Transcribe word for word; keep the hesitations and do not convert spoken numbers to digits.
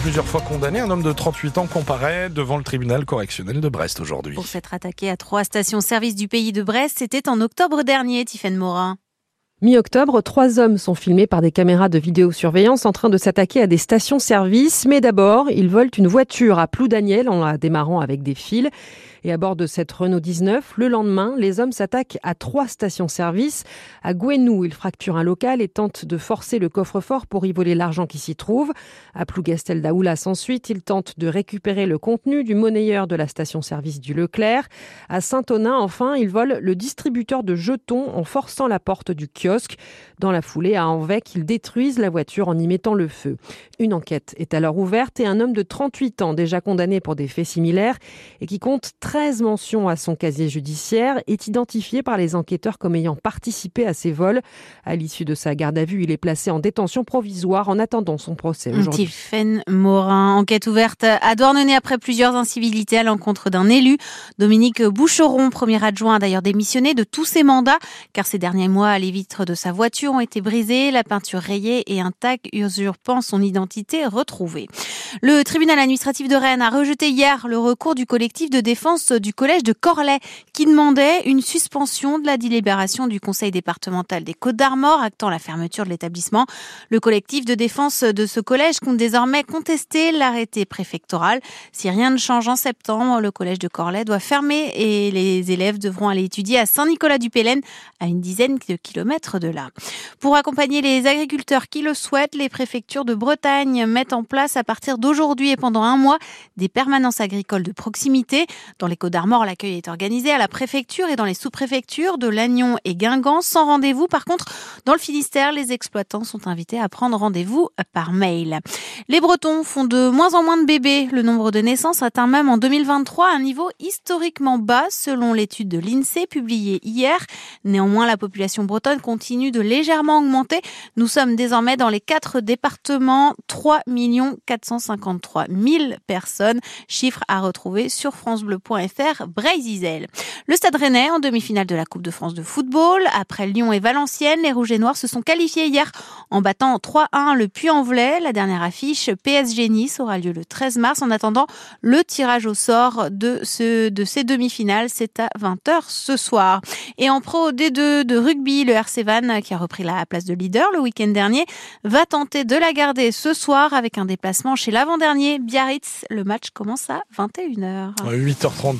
Plusieurs fois condamné, un homme de trente-huit ans comparaît devant le tribunal correctionnel de Brest aujourd'hui. Pour s'être attaqué à trois stations-service du pays de Brest, c'était en octobre dernier, Tiphaine Morin. Mi-octobre, trois hommes sont filmés par des caméras de vidéosurveillance en train de s'attaquer à des stations-service. Mais d'abord, ils volent une voiture à Ploudaniel en la démarrant avec des fils. Et à bord de cette Renault dix-neuf, le lendemain, les hommes s'attaquent à trois stations-service. À Guénou, ils fracturent un local et tentent de forcer le coffre-fort pour y voler l'argent qui s'y trouve. À Plougastel-Daoulas, ensuite, ils tentent de récupérer le contenu du monnayeur de la station-service du Leclerc. À Saint-Aunin, enfin, ils volent le distributeur de jetons en forçant la porte du kiosque. Dans la foulée, à Envec, ils détruisent la voiture en y mettant le feu. Une enquête est alors ouverte et un homme de trente-huit ans, déjà condamné pour des faits similaires et qui compte treize mentions à son casier judiciaire, est identifié par les enquêteurs comme ayant participé à ces vols. À l'issue de sa garde à vue, il est placé en détention provisoire en attendant son procès aujourd'hui. Tiphaine Morin, enquête ouverte à Douarnenez après plusieurs incivilités à l'encontre d'un élu. Dominique Boucheron, premier adjoint, a d'ailleurs démissionné de tous ses mandats car ces derniers mois, les vitres de sa voiture ont été brisées, la peinture rayée et un tag usurpant son identité retrouvée. Le tribunal administratif de Rennes a rejeté hier le recours du collectif de défense du collège de Corlay qui demandait une suspension de la délibération du conseil départemental des Côtes d'Armor actant la fermeture de l'établissement. Le collectif de défense de ce collège compte désormais contester l'arrêté préfectoral. Si rien ne change en septembre, le collège de Corlay doit fermer et les élèves devront aller étudier à Saint-Nicolas-du-Pélen, à une dizaine de kilomètres de là. Pour accompagner les agriculteurs qui le souhaitent, les préfectures de Bretagne mettent en place à partir d'aujourd'hui et pendant un mois des permanences agricoles de proximité. Dans les Côtes d'Armor, l'accueil est organisé à la préfecture et dans les sous-préfectures de Lannion et Guingamp, sans rendez-vous. Par contre, dans le Finistère, les exploitants sont invités à prendre rendez-vous par mail. Les Bretons font de moins en moins de bébés. Le nombre de naissances atteint même en deux mille vingt-trois un niveau historiquement bas, selon l'étude de l'I N S E E publiée hier. Néanmoins, la population bretonne compte continue de légèrement augmenter. Nous sommes désormais dans les quatre départements, trois millions quatre cent cinquante-trois mille personnes. Chiffre à retrouver sur francebleu point fr, Breizizel. Le Stade Rennais en demi-finale de la Coupe de France de football. Après Lyon et Valenciennes, les Rouges et Noirs se sont qualifiés hier en battant trois un le Puy-en-Velay. La dernière affiche P S G Nice aura lieu le treize mars. En attendant, le tirage au sort de, ce, de ces demi-finales, c'est à vingt heures ce soir. Et en pro D deux de rugby, le R C Vannes qui a repris la place de leader le week-end dernier, va tenter de la garder ce soir avec un déplacement chez l'avant-dernier Biarritz. Le match commence à vingt et une heures. huit heures trente.